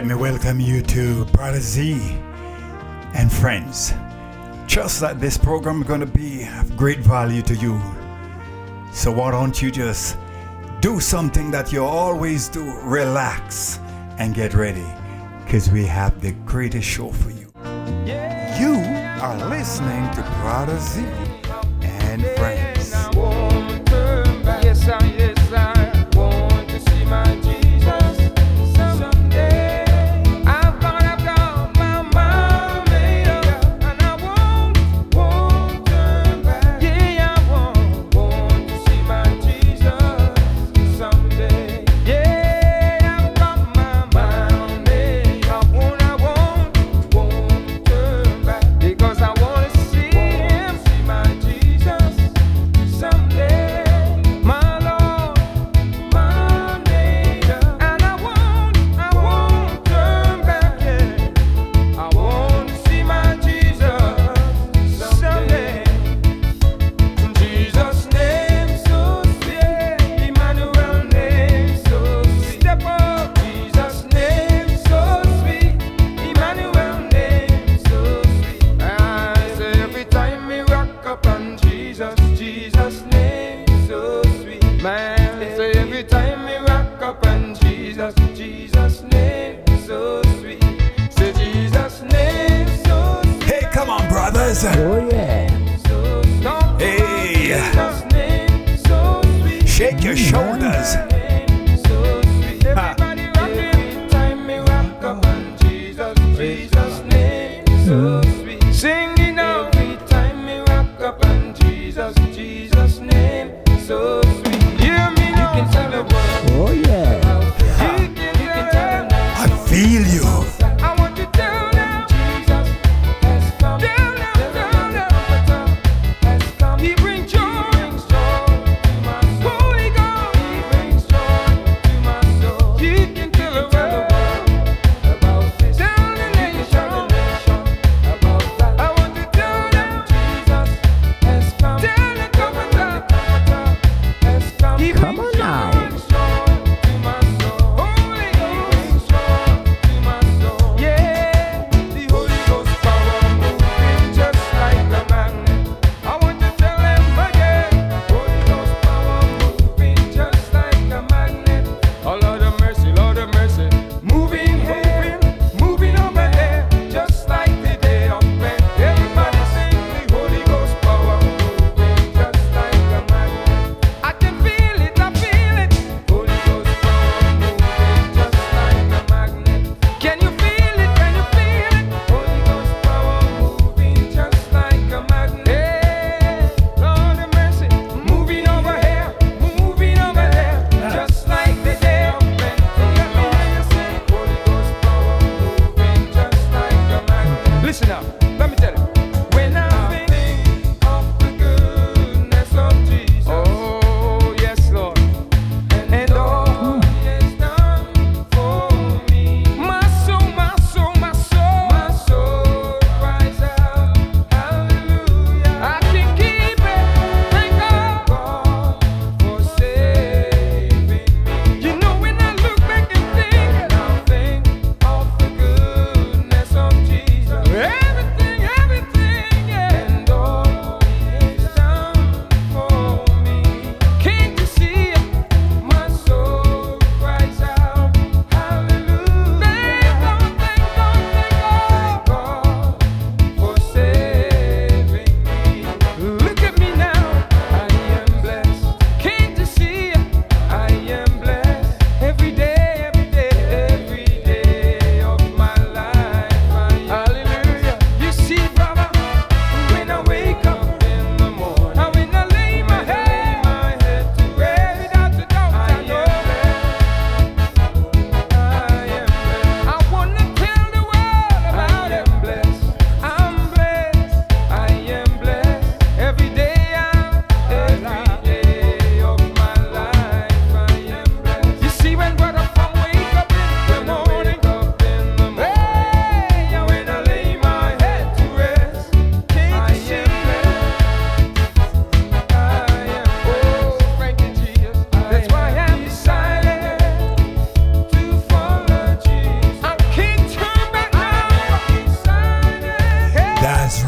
let me welcome you to Brother Z and Friends. Trust that this program is going to be of great value to you. So why don't you just do something that you always do, relax and get ready, because we have the greatest show for you. Yeah. You are listening to Brother Z and Friends.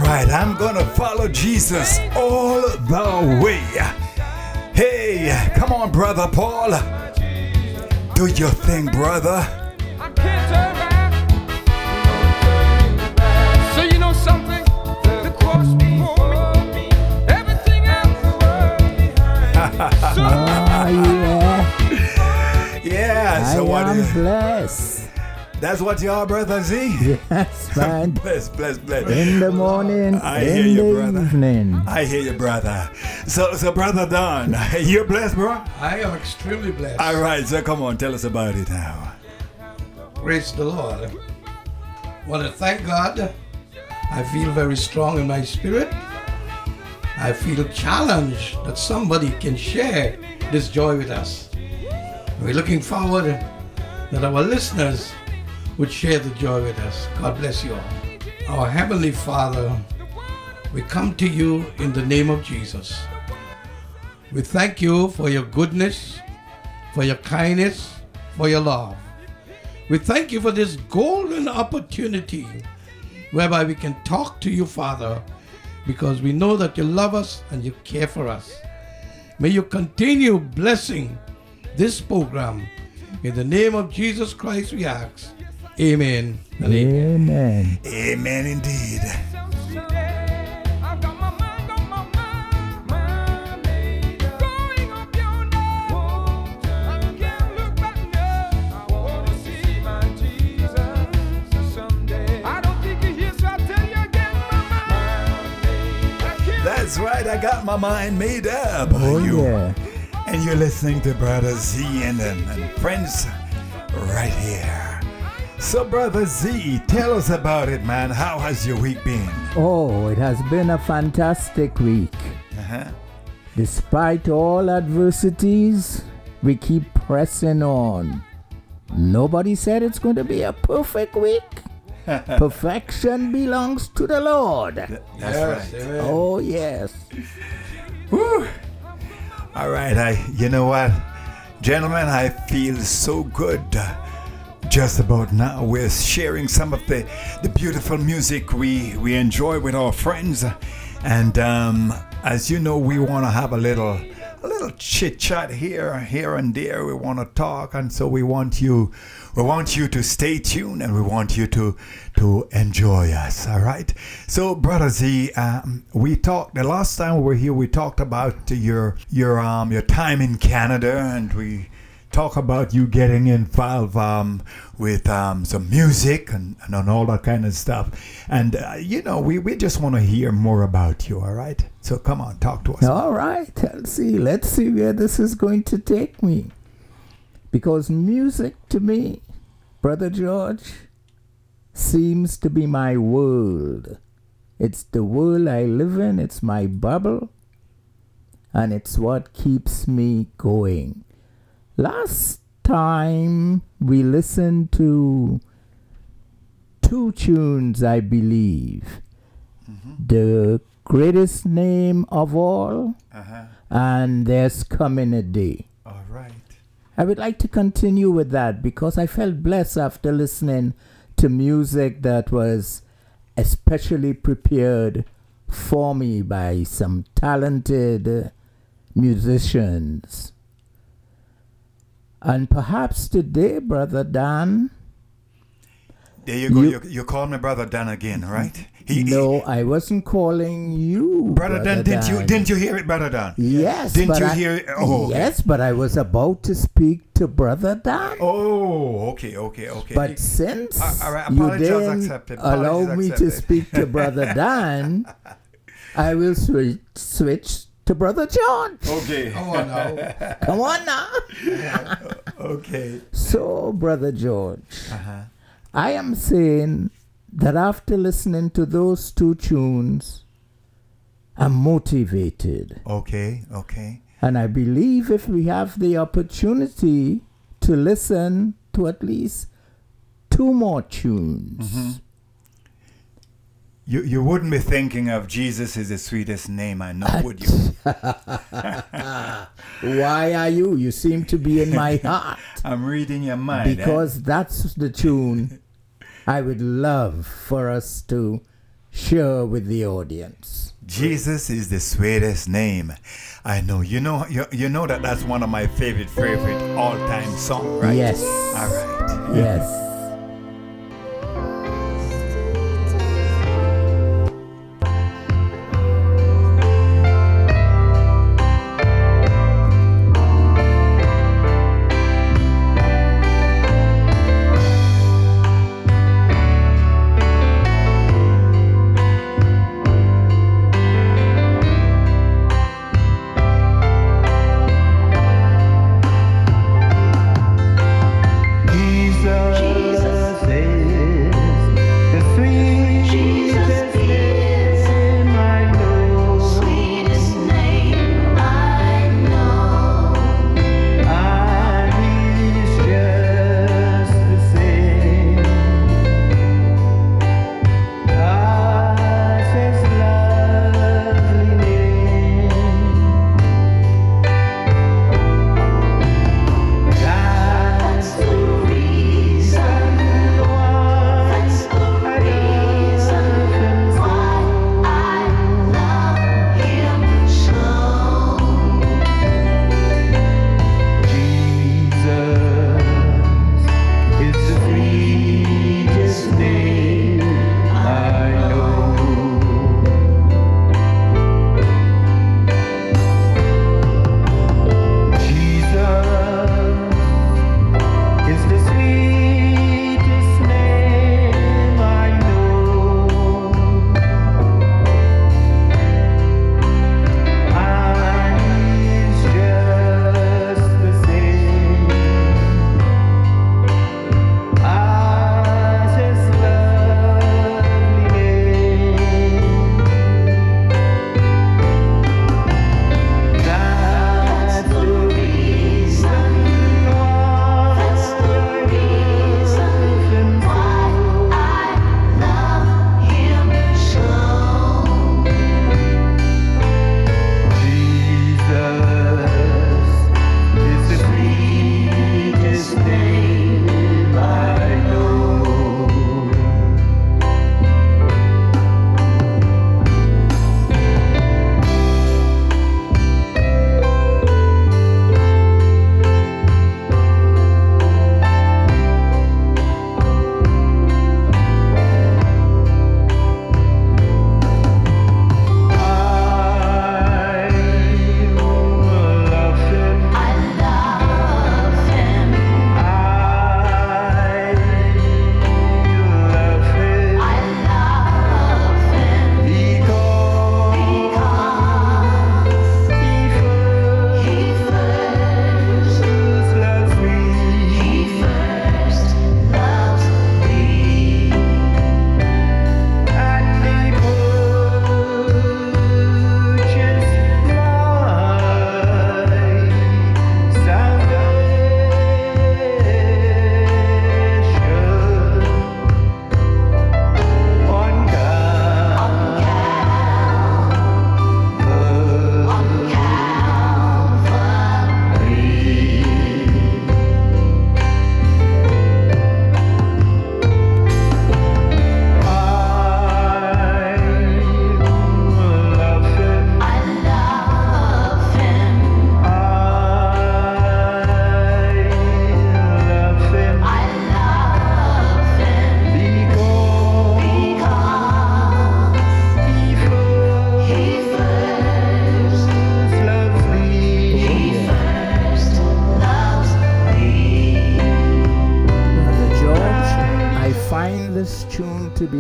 right, I'm gonna follow Jesus all the way. Hey, come on, Brother Paul. Do your thing, brother. I can't turn back. So you know something? The cross before me, everything else the world behind. So yeah, so I am blessed. That's what you are, Brother Z? Yes, man. bless. In the morning, in the evening. I hear you, brother. So, Brother Don, you're blessed, bro? I am extremely blessed. All right, so come on, tell us about it now. Praise the Lord. Well, I thank God. I feel very strong in my spirit. I feel challenged that somebody can share this joy with us. We're looking forward that our listeners would share the joy with us. God bless you all. Our Heavenly Father, we come to you in the name of Jesus. We thank you for your goodness, for your kindness, for your love. We thank you for this golden opportunity whereby we can talk to you, Father, because we know that you love us and you care for us. May you continue blessing this program. In the name of Jesus Christ we ask. Amen. Amen. Amen indeed. That's right, I got my mind made up. Oh, yeah. And you're listening to Brother Z and friends right here. So, Brother Z, tell us about it, man. How has your week been? Oh, it has been a fantastic week. Uh-huh. Despite all adversities, we keep pressing on. Nobody said it's going to be a perfect week. Perfection belongs to the Lord. That's right. Amen. Oh, yes. Woo. All right. You know what? Gentlemen, I feel so good. Just about now, we're sharing some of the beautiful music we enjoy with our friends, and as you know, we want to have a little chit chat here and there. We want to talk, and so we want you to stay tuned, and we want you to enjoy us. All right. So, Brother Z, we talked the last time we were here. We talked about your time in Canada, and we talk about you getting involved with some music and all that kind of stuff. And, we just want to hear more about you, all right? So come on, talk to us. All right. Let's see where this is going to take me. Because music to me, Brother George, seems to be my world. It's the world I live in. It's my bubble. And it's what keeps me going. Last time we listened to 2 tunes, I believe. Mm-hmm. The Greatest Name of All, uh-huh, and There's Coming a Day. All right. I would like to continue with that because I felt blessed after listening to music that was especially prepared for me by some talented musicians. And perhaps today, Brother Dan. There you go. You call me Brother Dan again, right? I wasn't calling you Brother Dan. Didn't you hear it, Brotr. Dan? Yes. Didn't you hear it? Oh, yes, okay. But I was about to speak to Brother Dan. Oh, okay. But since all right, you didn't allow me to speak to Brother Dan, I will switch to Brother George. Okay. Come on now. Okay. So, Brother George, uh-huh, I am saying that after listening to those 2 tunes, I'm motivated. Okay. And I believe if we have the opportunity to listen to at least 2 more tunes. Mm-hmm. You wouldn't be thinking of Jesus is the sweetest name I know, would you? Why are you? You seem to be in my heart. I'm reading your mind. Because that's the tune I would love for us to share with the audience. Jesus is the sweetest name. I know. You know that that's one of my favorite all-time song, right? Yes. All right. Yes. Yeah.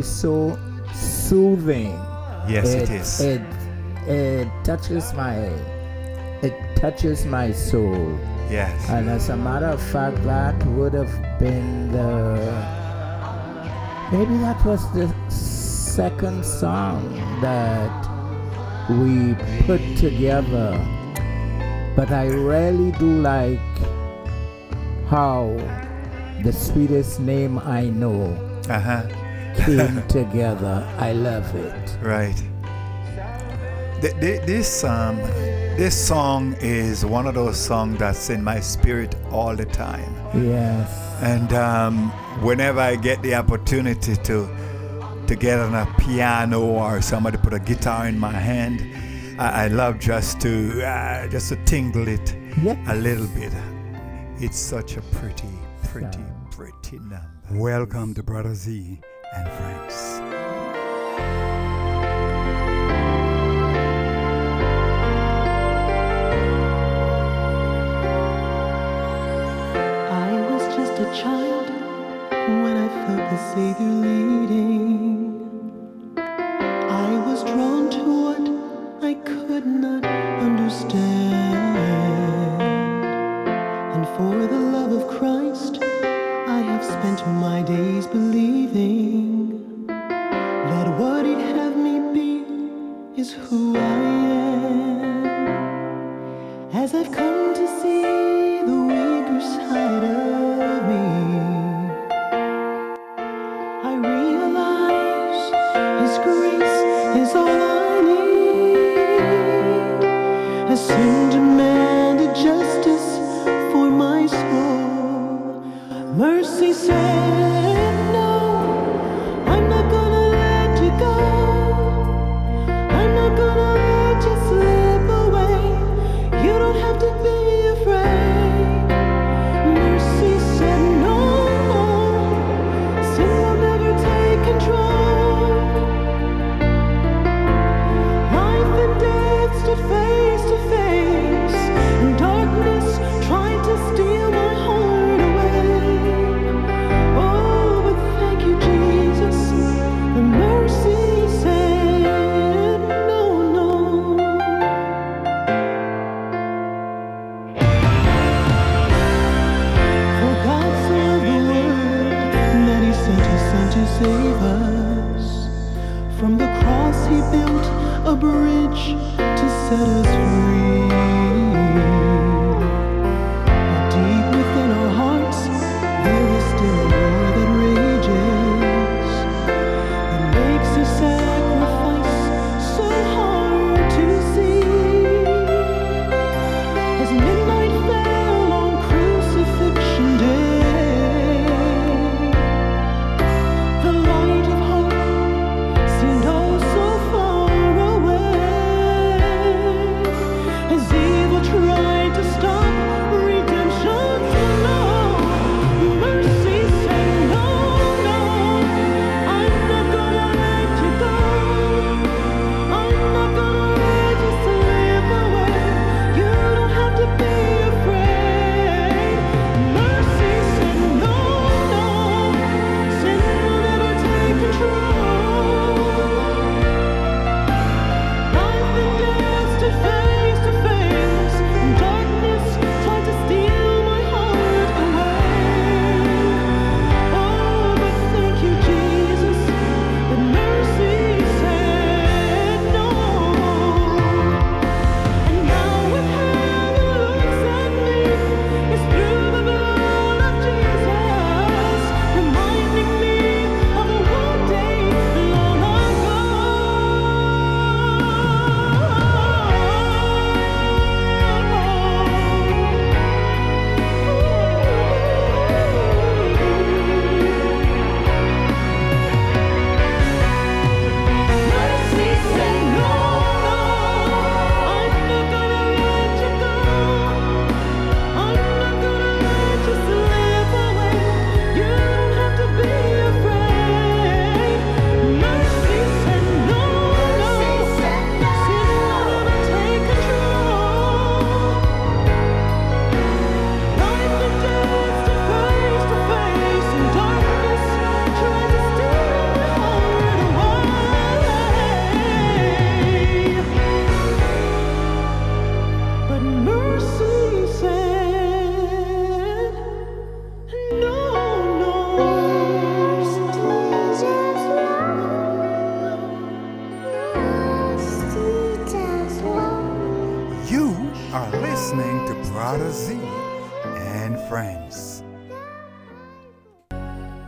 So soothing. Yes, it is. It touches my soul. Yes. And as a matter of fact, that would have been maybe that was the second song that we put together. But I really do like how the sweetest name I know. Uh-huh. Came together. I love it. Right. This song is one of those songs that's in my spirit all the time. Yes. And whenever I get the opportunity to to get on a piano or somebody put a guitar in my hand. I love just to tingle it a little bit. It's such a pretty number. Welcome to Brother Z and Friends. I was just a child when I felt the Savior leading. I was drawn to what I could not understand. And for the love of Christ, I have spent my days believing that what he'd have me be is who I am. As I've come to see the weaker side of me, soon demanded justice for my soul. Mercy said, no, I'm not gonna let you go. I'm not gonna let you slip away. You don't have to be afraid. Mercy said, no, sin will never take control. Life and death stood face to face. A bridge to set us free. But deep within our hearts, there is still a war that rages, that makes a sacrifice so hard to see. As midnight fell on Crucifixion Day, the light of hope seemed oh so far.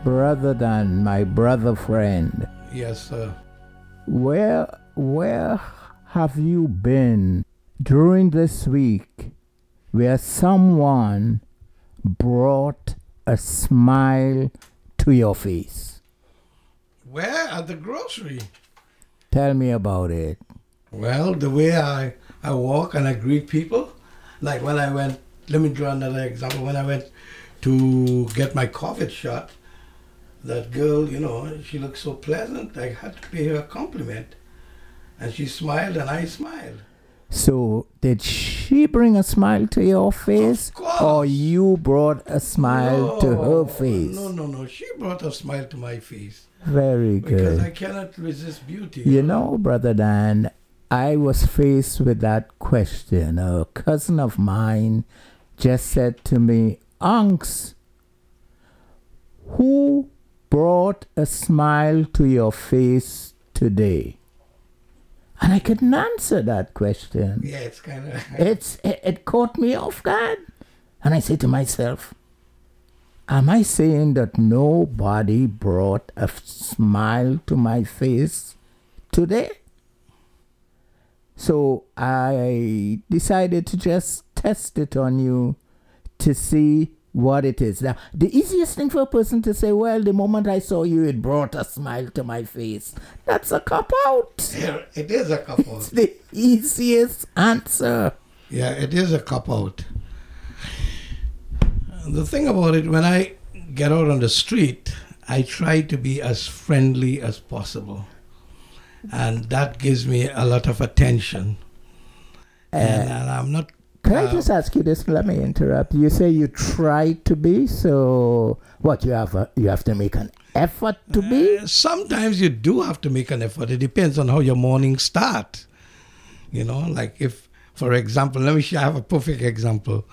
Brother Dan, my brother friend. Yes, sir. Where have you been during this week where someone brought a smile to your face? Where? At the grocery. Tell me about it. Well, the way I walk and I greet people, like when I went, let me draw another example. When I went to get my COVID shot, that girl, you know, she looked so pleasant. I had to pay her a compliment. And she smiled and I smiled. So did she bring a smile to your face? Of course. Or you brought a smile to her face? No. She brought a smile to my face. Very good. Because I cannot resist beauty. You know, Brother Dan, I was faced with that question. A cousin of mine just said to me, "Unks, who brought a smile to your face today?" And I couldn't answer that question. Yeah, it's kind of... It caught me off guard. And I say to myself, am I saying that nobody brought a smile to my face today? So I decided to just test it on you to see what it is. Now, the easiest thing for a person to say, well, the moment I saw you, it brought a smile to my face. That's a cop-out. Yeah, it is a cop-out. It's the easiest answer. Yeah, it is a cop-out. The thing about it, when I get out on the street, I try to be as friendly as possible. And that gives me a lot of attention. And I'm not... Can I just ask you this? Let me interrupt. You say you try to be, so what, you have to make an effort to be? Sometimes you do have to make an effort. It depends on how your morning starts. You know, like if, for example, let me show you, I have a perfect example.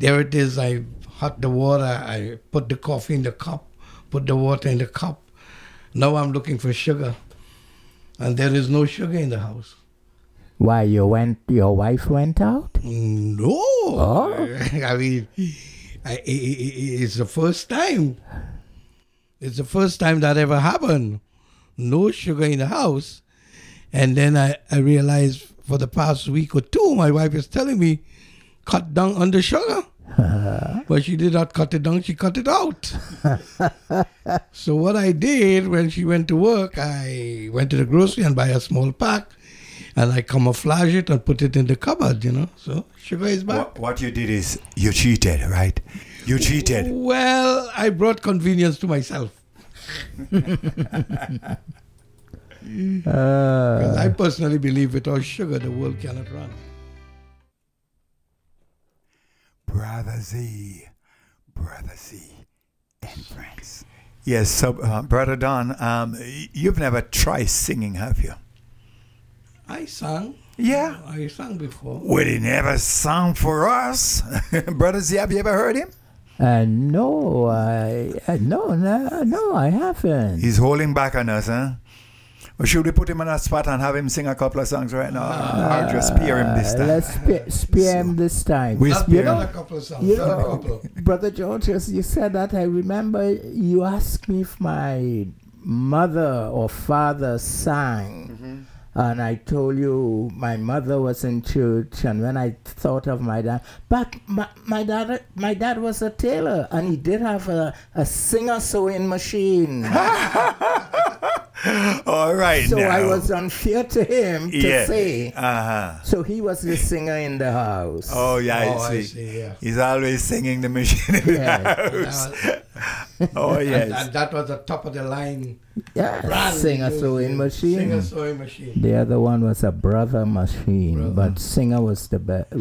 There it is, I hot the water, I put the coffee in the cup, put the water in the cup. Now I'm looking for sugar. And there is no sugar in the house. Why, your wife went out? No. Oh. I mean, it's the first time. It's the first time that ever happened. No sugar in the house. And then I realized for the past week or two, my wife is telling me, cut down on the sugar. But she did not cut it down, she cut it out. So what I did when she went to work, I went to the grocery and buy a small pack. And I camouflage it and put it in the cupboard, you know. So sugar is back. What you did is you cheated, right? You cheated. Well, I brought convenience to myself. Because I personally believe without sugar, the world cannot run. Brother Z, and friends. Yes, so Brother Don, you've never tried singing, have you? I sang. Yeah. I sang before. Well, he never sang for us. Brother Z, have you ever heard him? No, I haven't. He's holding back on us, huh? Well, should we put him on a spot and have him sing a couple of songs right now? I'll just spear him this time. Let's spear him this time. We spear a couple of songs. You know, Brother George, as you said that, I remember you asked me if my mother or father sang. Mm-hmm. And I told you my mother was in church, and when I thought of my dad, but my dad was a tailor, and he did have a singer sewing machine. All right. So now. I was unfair to him to say. So he was the singer in the house. Oh yeah, I see. Yeah. He's always singing the machine in the house. Oh yes. And that was the top of the line. Yeah, singer sewing machine. Singer sewing machine. The other one was a brother machine, but singer was the best.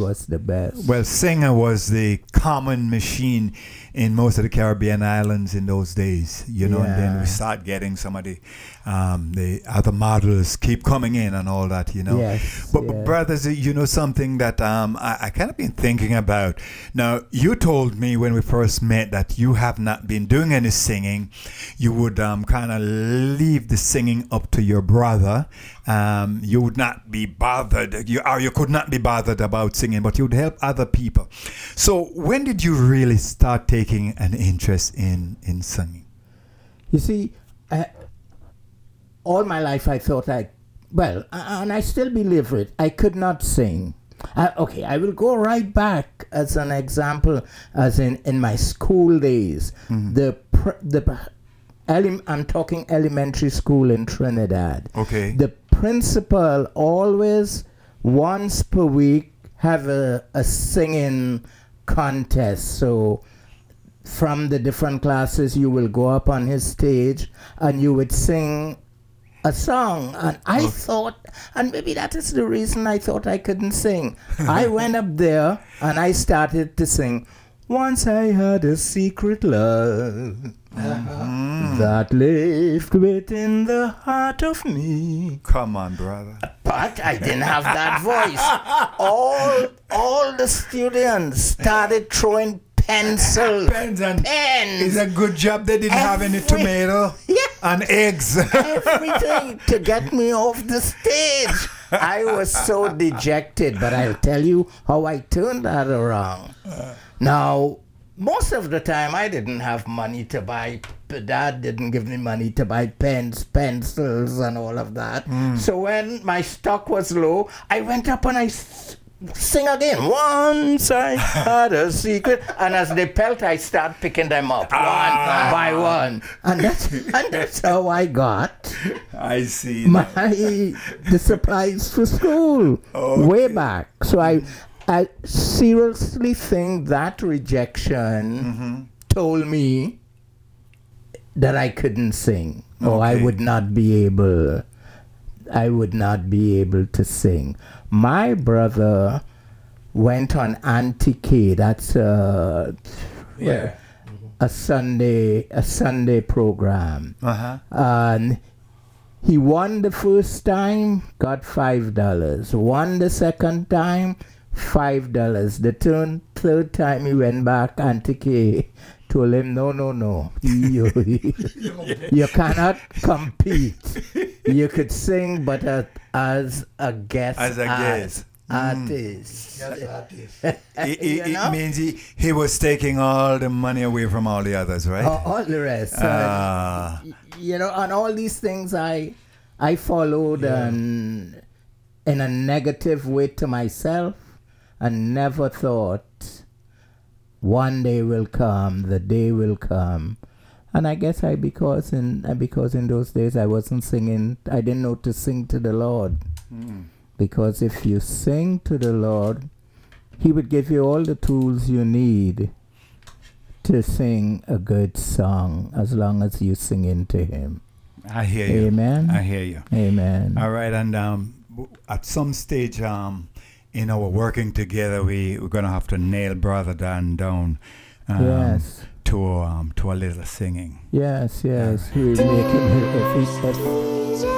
Well, singer was the common machine in most of the Caribbean islands in those days, you know. And then we start getting some of the other models keep coming in and all that, you know. Yes, but brothers, you know something that I kind of been thinking about. Now, you told me when we first met that you have not been doing any singing. You would kind of leave the singing up to your brother. You would not be bothered. You could not be bothered about singing, but you would help other people. So when did you really start taking an interest in singing? You see, all my life I thought and I still believe it, I could not sing. I will go right back as an example, as in my school days. Mm-hmm. The I'm talking elementary school in Trinidad. Okay. The principal always once per week have a singing contest. So from the different classes, you will go up on his stage and you would sing a song. And I thought, and maybe that is the reason I thought I couldn't sing. I went up there and I started to sing. Once I had a secret love that lived within the heart of me. Come on, brother. But I didn't have that voice. All the students started throwing pencils. Pens. It's a good job they didn't have any tomato and eggs. Everything to get me off the stage. I was so dejected, but I'll tell you how I turned that around. Now, most of the time I didn't have money to buy, Dad didn't give me money to buy pens, pencils, and all of that. So when my stock was low, I went up and I sing again. Once I had a secret, and as they pelt, I start picking them up one by one, and that's how I got. I see the supplies for school way back. So I seriously think that rejection told me that I couldn't sing, or I would not be able to sing. My brother went on Antique. That's a Sunday program, and he won the first time, got $5. Won the second time, $5. The third time he went back, Antique told him, no. You cannot compete. You could sing, but as a guest artist. It means he was taking all the money away from all the others, right? All the rest. And all these things I followed and in a negative way to myself. And never thought one day will come, the day will come. And I guess because in those days I wasn't singing, I didn't know to sing to the Lord. Because if you sing to the Lord, He would give you all the tools you need to sing a good song, as long as you sing into Him. I hear you. Amen? I hear you. Amen. All right, and at some stage, you know, we're working together. We're going to have to nail Brother Dan down to a little singing. Yes. Right. We're making it a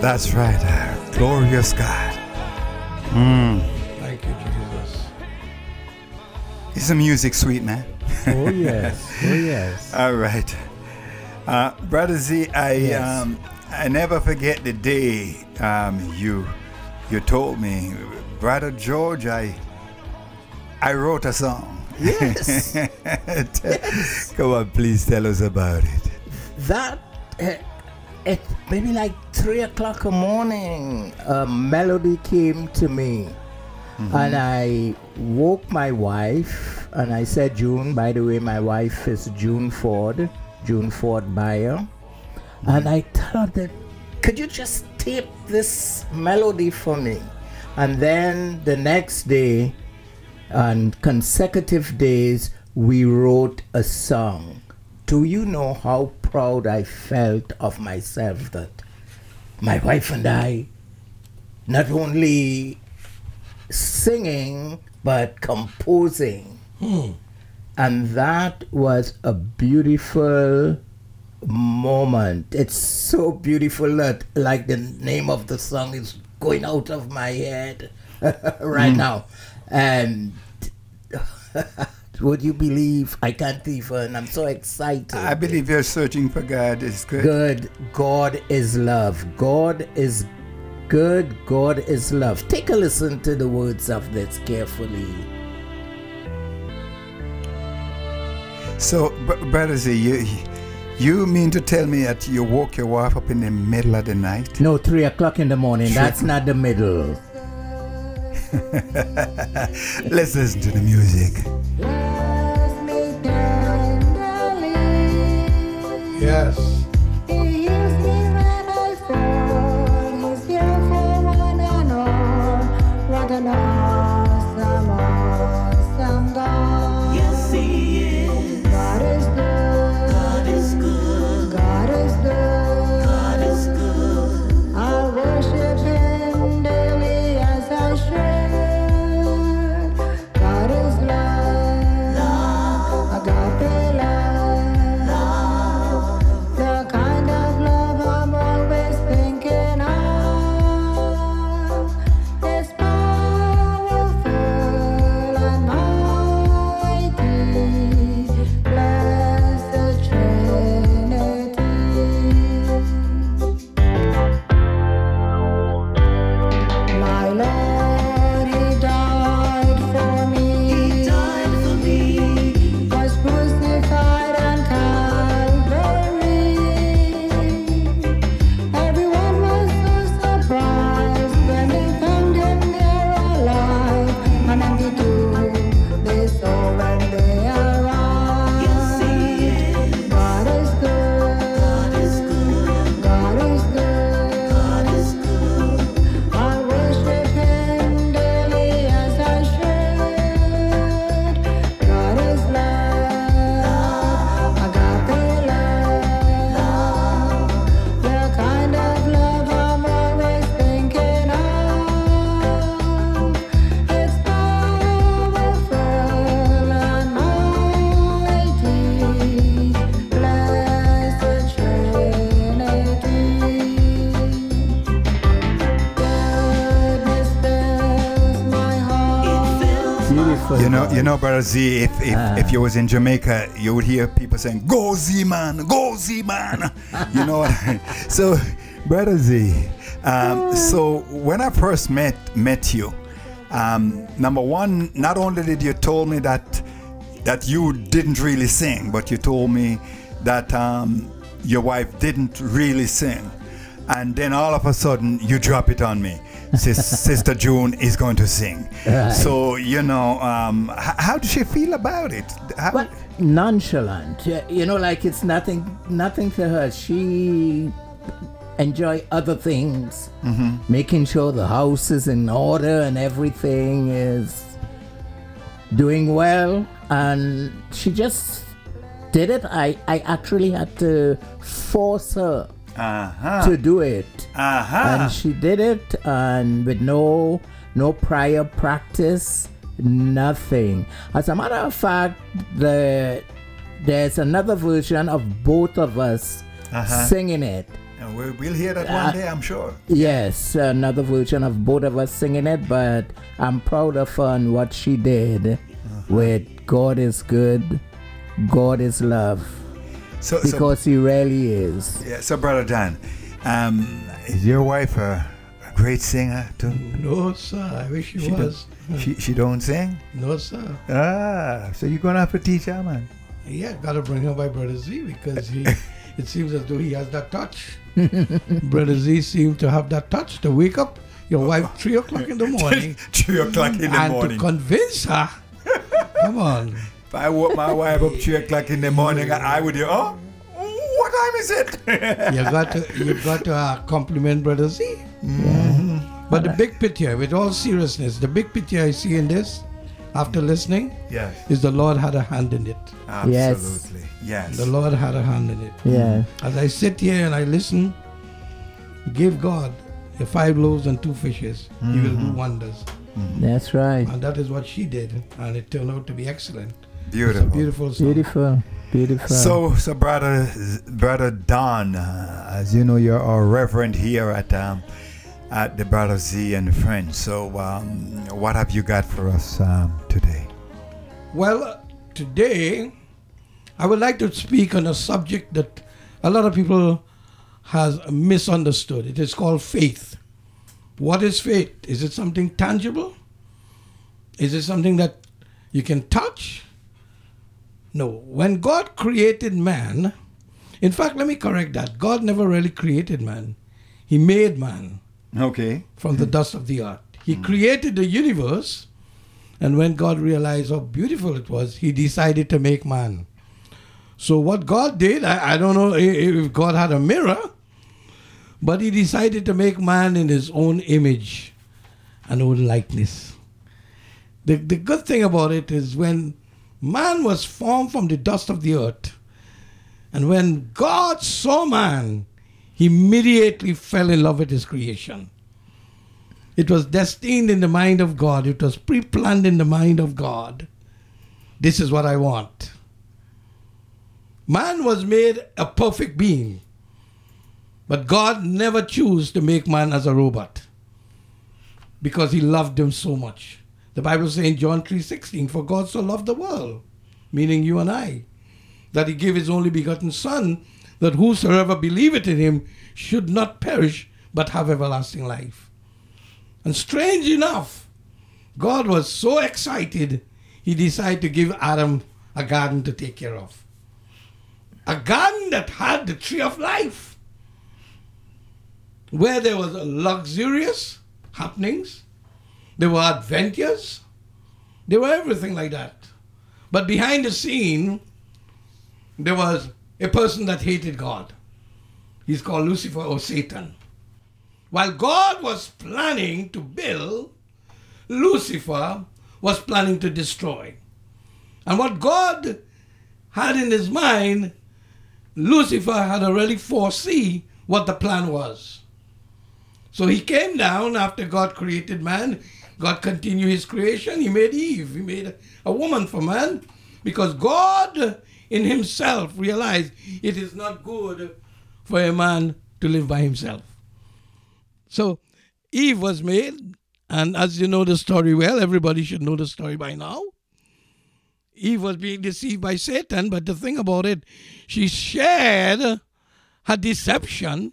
That's right. Glorious God. Thank you, Jesus. Is the music sweet, man? Oh, yes. Oh, yes. All right. Brother Z, I never forget the day you told me. Brother George, I wrote a song. Yes. Yes. Come on, please tell us about it. That... It maybe like 3:00 in the morning, a melody came to me, and I woke my wife, and I said, June, by the way, my wife is June Ford Byer, and I told her, could you just tape this melody for me? And then the next day, on consecutive days, we wrote a song. Do you know how proud I felt of myself that my wife and I not only singing but composing? And that was a beautiful moment. It's so beautiful that like the name of the song is going out of my head right now. And would you believe? I can't even. I'm so excited. I believe you're searching for God. It's good. Good. God is love. God is good. God is love. Take a listen to the words of this carefully. So, Brother Z, you mean to tell me that you woke your wife up in the middle of the night? No, 3:00 in the morning. That's not the middle. Let's listen to the music. Yes. You know, Brother Z, if you was in Jamaica, you would hear people saying, "Go Z man, go Z man." You know, so Brother Z, so when I first met you, number one, not only did you told me that you didn't really sing, but you told me that your wife didn't really sing, and then all of a sudden you drop it on me. Sister June is going to sing. Right. So, you know, how did she feel about it? Well, nonchalant. You know, like it's nothing to her. She enjoy other things, making sure the house is in order and everything is doing well. And she just did it. I actually had to force her to do it, and she did it, and with no prior practice, nothing. As a matter of fact, there's another version of both of us singing it, And we'll hear that one day, I'm sure. Yes, another version of both of us singing it, but I'm proud of her and what she did with God is good, God is love. Because he really is. Yeah, so Brother Dan, is your wife a great singer too? No, sir. I wish she was. She don't sing? No, sir. Ah, so you're going to have to teach her, man. Yeah, got to bring her by Brother Z because it seems as though he has that touch. Brother Z seemed to have that touch to wake up your wife 3 o'clock in the morning. 3 o'clock in the morning. And to convince her. Come on. If I woke my wife up 3 o'clock in the morning, I would hear, oh, what time is it? you got to compliment Brother Z. Mm. Yeah. But the big picture, with all seriousness, the big picture I see in this, after listening, is the Lord had a hand in it. Absolutely. Yes. The Lord had a hand in it. Yeah. As I sit here and I listen, give God the 5 loaves and 2 fishes. Mm-hmm. He will do wonders. Mm-hmm. That's right. And that is what she did. And it turned out to be excellent. Beautiful. It's a beautiful song. Beautiful. So Brother Don, as you know, you're our reverend here at the Brother Z and Friends. So what have you got for us today? Well, today I would like to speak on a subject that a lot of people has misunderstood. It is called faith. What is faith? Is it something tangible? Is it something that you can touch? No. When God created man, in fact, let me correct that. God never really created man. He made man. Okay. From the dust of the earth. He created the universe, and when God realized how beautiful it was, he decided to make man. So what God did, I don't know if God had a mirror, but he decided to make man in his own image and own likeness. The good thing about it is when man was formed from the dust of the earth, and when God saw man, he immediately fell in love with his creation. It was destined in the mind of God. It was pre-planned in the mind of God. This is what I want. Man was made a perfect being, but God never chose to make man as a robot because he loved him so much. The Bible says in John 3:16, for God so loved the world, meaning you and I, that he gave his only begotten son, that whosoever believeth in him should not perish, but have everlasting life. And strange enough, God was so excited, he decided to give Adam a garden to take care of. A garden that had the tree of life, where there was luxurious happenings, there were adventures, there were everything like that. But behind the scene, there was a person that hated God. He's called Lucifer or Satan. While God was planning to build, Lucifer was planning to destroy. And what God had in his mind, Lucifer had already foreseen what the plan was. So he came down after God created man. God continued his creation. He made Eve. He made a woman for man because God in himself realized it is not good for a man to live by himself. So Eve was made, and as you know the story well, everybody should know the story by now. Eve was being deceived by Satan, but the thing about it, she shared her deception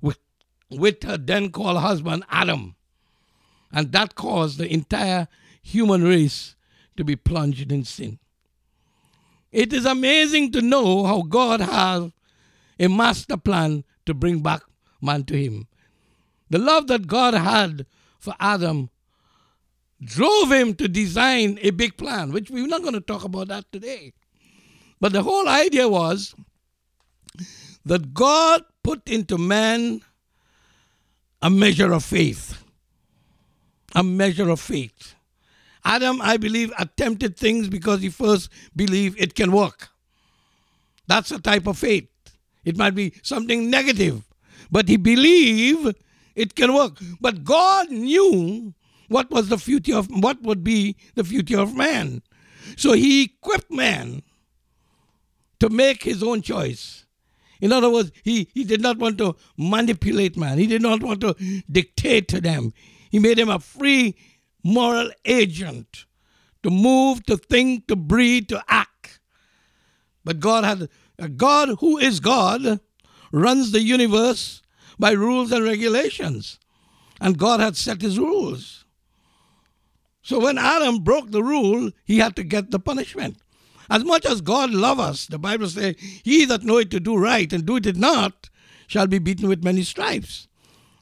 with her then-called husband, Adam. And that caused the entire human race to be plunged in sin. It is amazing to know how God has a master plan to bring back man to him. The love that God had for Adam drove him to design a big plan, which we're not going to talk about that today. But the whole idea was that God put into man a measure of faith. A measure of faith. Adam, I believe, attempted things because he first believed it can work. That's a type of faith. It might be something negative, but he believed it can work. But God knew what would be the future of man. So he equipped man to make his own choice. In other words, he did not want to manipulate man. He did not want to dictate to them. He made him a free moral agent to move, to think, to breathe, to act. But God had a God who is God runs the universe by rules and regulations. And God had set his rules. So when Adam broke the rule, he had to get the punishment. As much as God loves us, the Bible says, he that knoweth to do right and doeth it not shall be beaten with many stripes.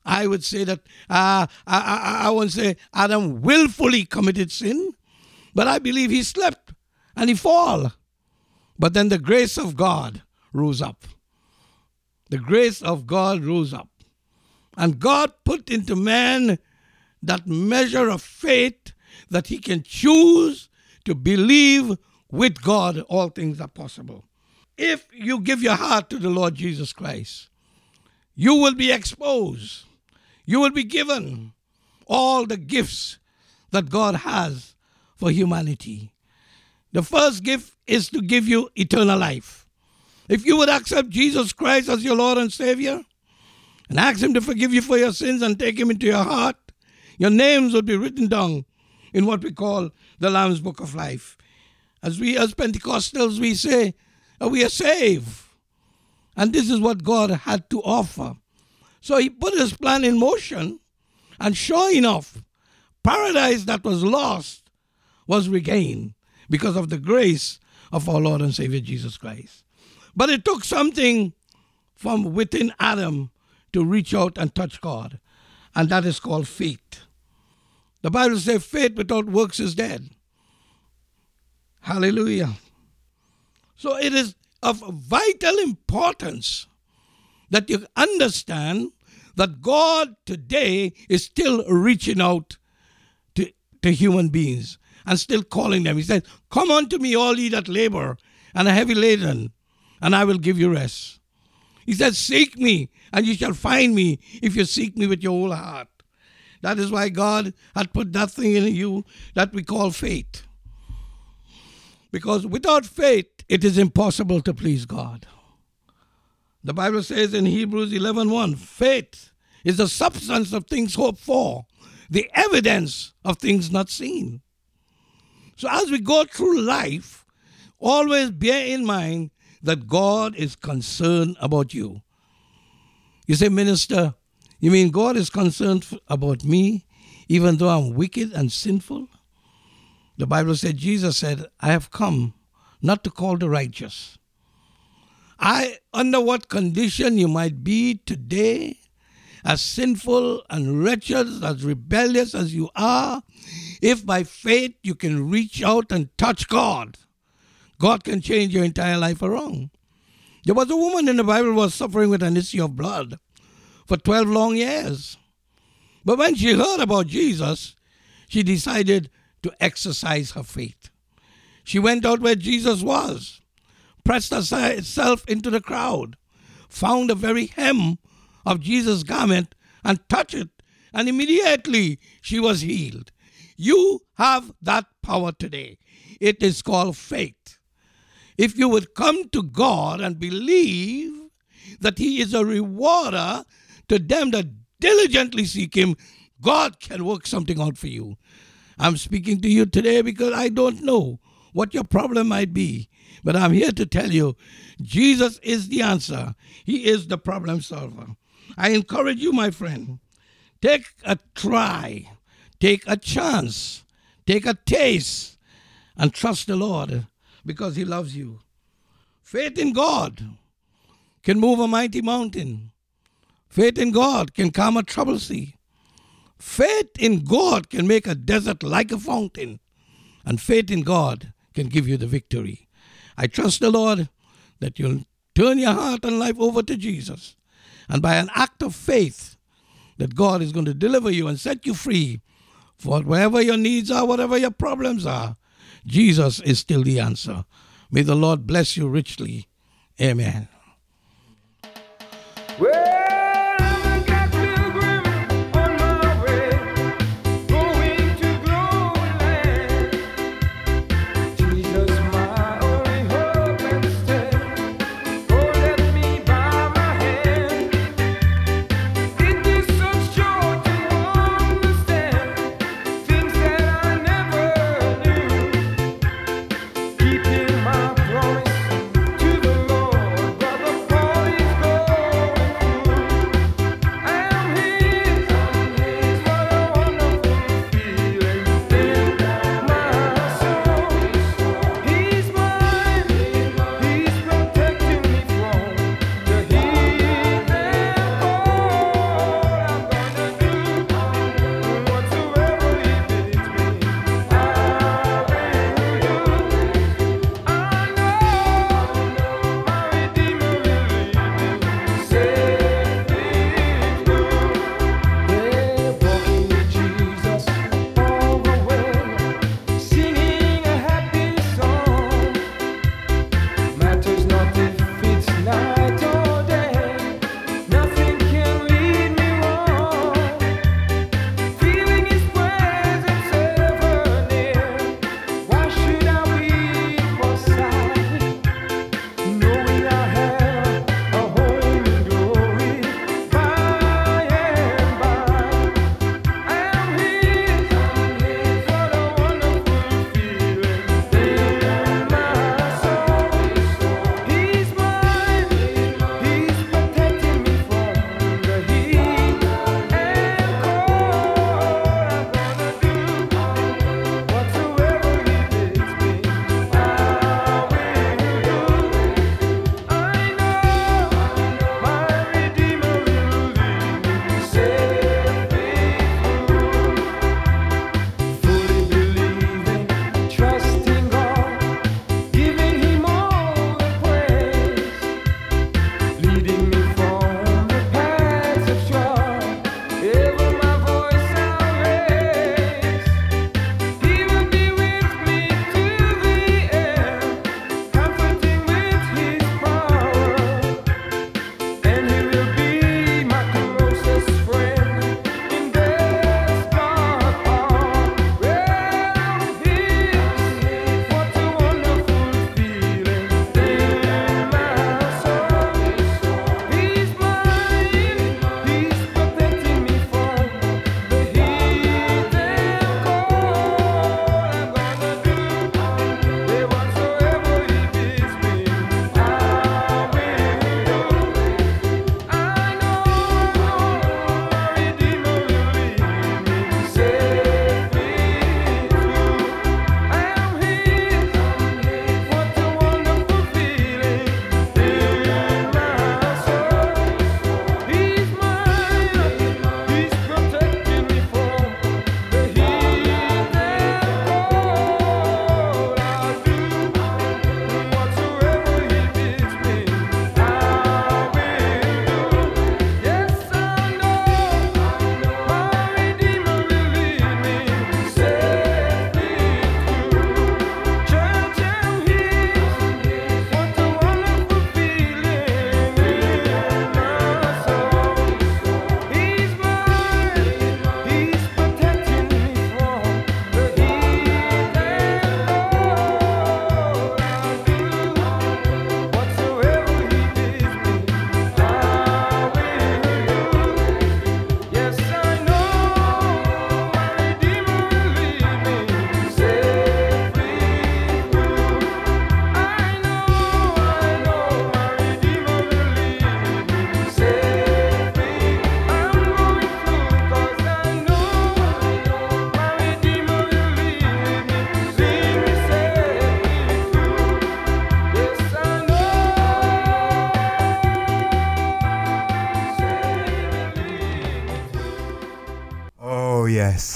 I would say that, I won't say Adam willfully committed sin, but I believe he slept and he fall. But then the grace of God rose up. The grace of God rose up. And God put into man that measure of faith that he can choose to believe with God all things are possible. If you give your heart to the Lord Jesus Christ, you will be exposed. You will be given all the gifts that God has for humanity. The first gift is to give you eternal life. If you would accept Jesus Christ as your Lord and Savior and ask him to forgive you for your sins and take him into your heart, your names would be written down in what we call the Lamb's Book of Life. As Pentecostals, we say, we are saved. And this is what God had to offer. So he put his plan in motion, and sure enough, paradise that was lost was regained because of the grace of our Lord and Savior Jesus Christ. But it took something from within Adam to reach out and touch God, and that is called faith. The Bible says faith without works is dead. Hallelujah. So it is of vital importance that you understand that God today is still reaching out to human beings and still calling them. He says, come unto me all ye that labor and are heavy laden, and I will give you rest. He says, seek me and you shall find me if you seek me with your whole heart. That is why God had put that thing in you that we call faith. Because without faith, it is impossible to please God. The Bible says in Hebrews 11:1, faith is the substance of things hoped for, the evidence of things not seen. So as we go through life, always bear in mind that God is concerned about you. You say, minister, you mean God is concerned about me, even though I'm wicked and sinful? The Bible said, Jesus said, I have come not to call the righteous. Under what condition you might be today, as sinful and wretched, as rebellious as you are, if by faith you can reach out and touch God, God can change your entire life around. There was a woman in the Bible who was suffering with an issue of blood for 12 long years. But when she heard about Jesus, she decided to exercise her faith. She went out where Jesus was, pressed herself into the crowd, found the very hem of Jesus' garment and touched it, and immediately she was healed. You have that power today. It is called faith. If you would come to God and believe that he is a rewarder to them that diligently seek him, God can work something out for you. I'm speaking to you today because I don't know what your problem might be, but I'm here to tell you, Jesus is the answer. He is the problem solver. I encourage you, my friend, take a try, take a chance, take a taste, and trust the Lord because he loves you. Faith in God can move a mighty mountain. Faith in God can calm a troubled sea. Faith in God can make a desert like a fountain. And faith in God can give you the victory. I trust the Lord that you'll turn your heart and life over to Jesus. And by an act of faith, that God is going to deliver you and set you free for whatever your needs are, whatever your problems are. Jesus is still the answer. May the Lord bless you richly. Amen.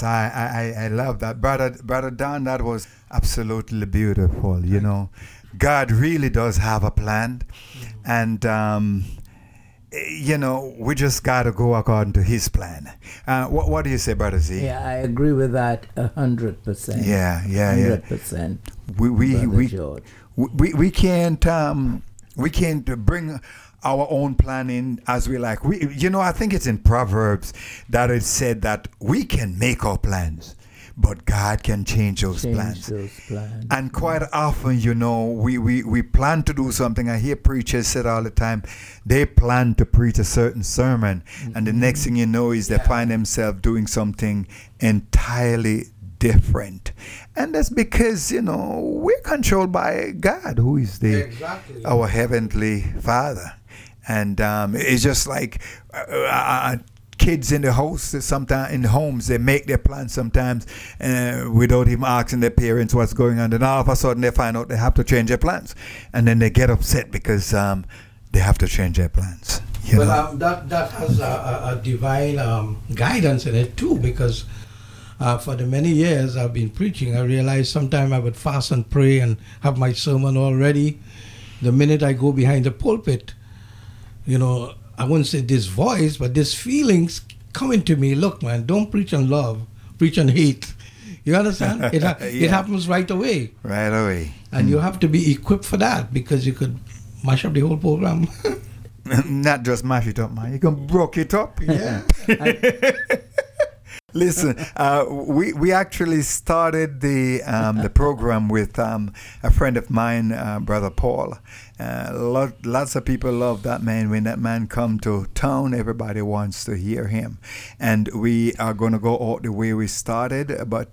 Yes, I love that. Brother Don, that was absolutely beautiful. You know, God really does have a plan. And, you know, we just got to go according to his plan. What do you say, Brother Z? Yeah, I agree with that 100%. Yeah. 100%. We can't bring our own plan in as we like. I think it's in Proverbs that it said that we can make our plans, but God can change those plans. And quite often, we plan to do something. I hear preachers say all the time, they plan to preach a certain sermon. Mm-hmm. And the next thing you know is they find themselves doing something entirely different. And that's because, we're controlled by God, who is our Heavenly Father. And it's just like... kids in the house, sometimes in homes, they make their plans sometimes without even asking their parents what's going on. Then all of a sudden they find out they have to change their plans, and then they get upset because they have to change their plans. That has a divine guidance in it too, because for the many years I've been preaching, I realized sometimes I would fast and pray and have my sermon all ready. The minute I go behind the pulpit, I wouldn't say this voice, but these feelings coming to me. Look, man, don't preach on love, preach on hate. You understand? It happens right away. Right away. And you have to be equipped for that, because you could mash up the whole program. Not just mash it up, man. You can broke it up. Yeah. Listen, we actually started the program with a friend of mine, Brother Paul. Lots of people love that man. When that man come to town, everybody wants to hear him. And we are going to go all the way we started. But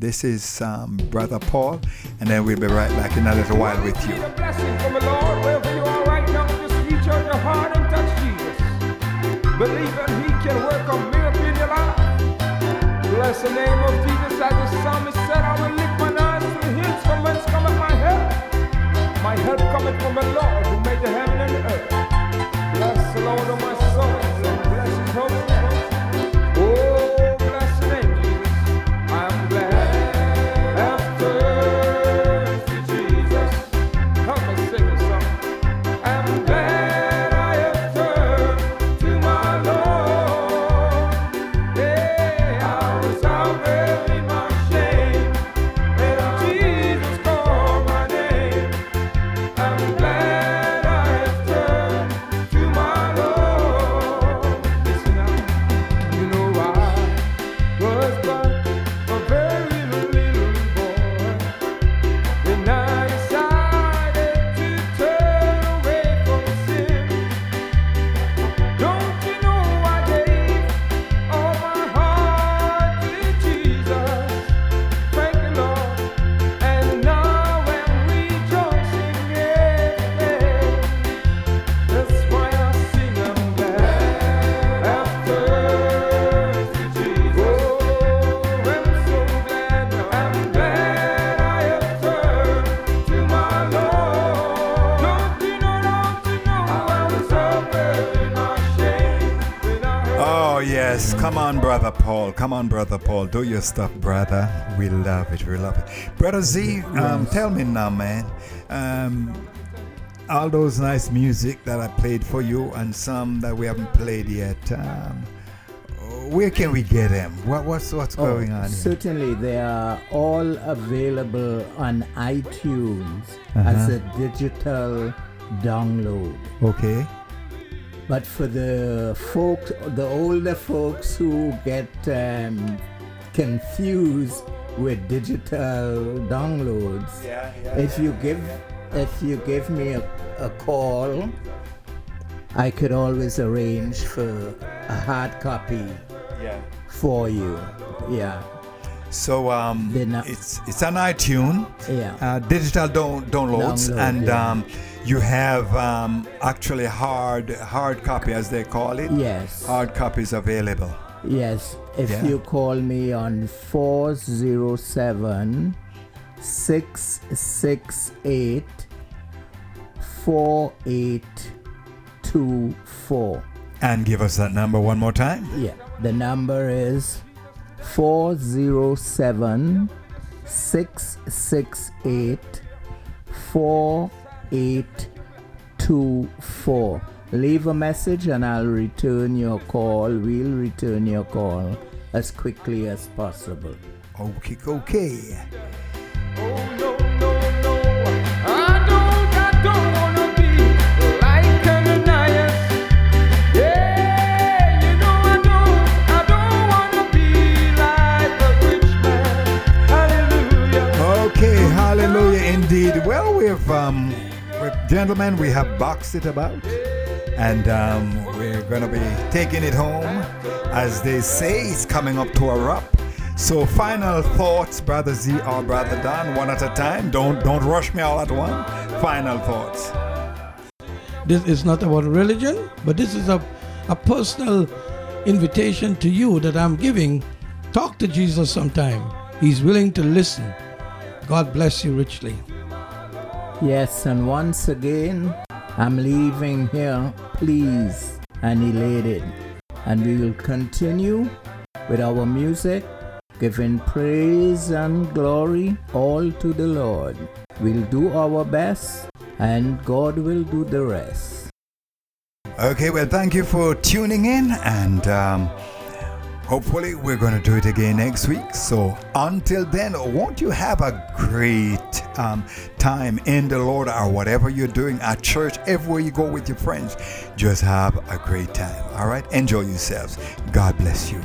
this is Brother Paul, and then we'll be right back in a little while with you. A blessing from the Lord wherever you are right now. Just reach out your heart and touch Jesus. Believe that He can work a miracle in your life. Bless the name of Jesus. As the psalmist said, I will lift mine eyes to the hills from whence cometh my help. My help cometh from the Lord who made the heaven and the earth. Bless the Lord of my soul, and bless His holy name. Oh, bless the name, Jesus. I am glad and thirsty, Jesus. Help us sing a song. I am glad I have turned to my Lord. Come on, Brother Paul. Do your stuff, brother. We love it. Brother Z, tell me now, man. All those nice music that I played for you and some that we haven't played yet, where can we get them? What's going on here? Certainly, they are all available on iTunes as a digital download. Okay. But for the older folks who get confused with digital downloads, if you give me a call, I could always arrange for a hard copy for you. Yeah. So it's on iTunes. Yeah. Digital downloads and. Yeah. You have actually hard copy, as they call it. Yes. Hard copies available. Yes. If you call me on 407-668-4824. And give us that number one more time. Yeah. The number is 407-668-4824. Leave a message and I'll return your call. We'll return your call as quickly as possible. Okay, okay. Oh, no. Hallelujah indeed. Well, gentlemen, we have boxed it about, and we're going to be taking it home. As they say, it's coming up to a wrap. So final thoughts, Brother Z or Brother Don, one at a time. Don't rush me all at once. Final thoughts. This is not about religion, but this is a personal invitation to you that I'm giving. Talk to Jesus sometime. He's willing to listen. God bless you richly. Yes, and once again, I'm leaving here pleased and elated. And we will continue with our music, giving praise and glory all to the Lord. We'll do our best, and God will do the rest. Okay, well, thank you for tuning in, and hopefully we're going to do it again next week. So until then, won't you have a great time in the Lord, or whatever you're doing at church, everywhere you go with your friends. Just have a great time. All right. Enjoy yourselves. God bless you.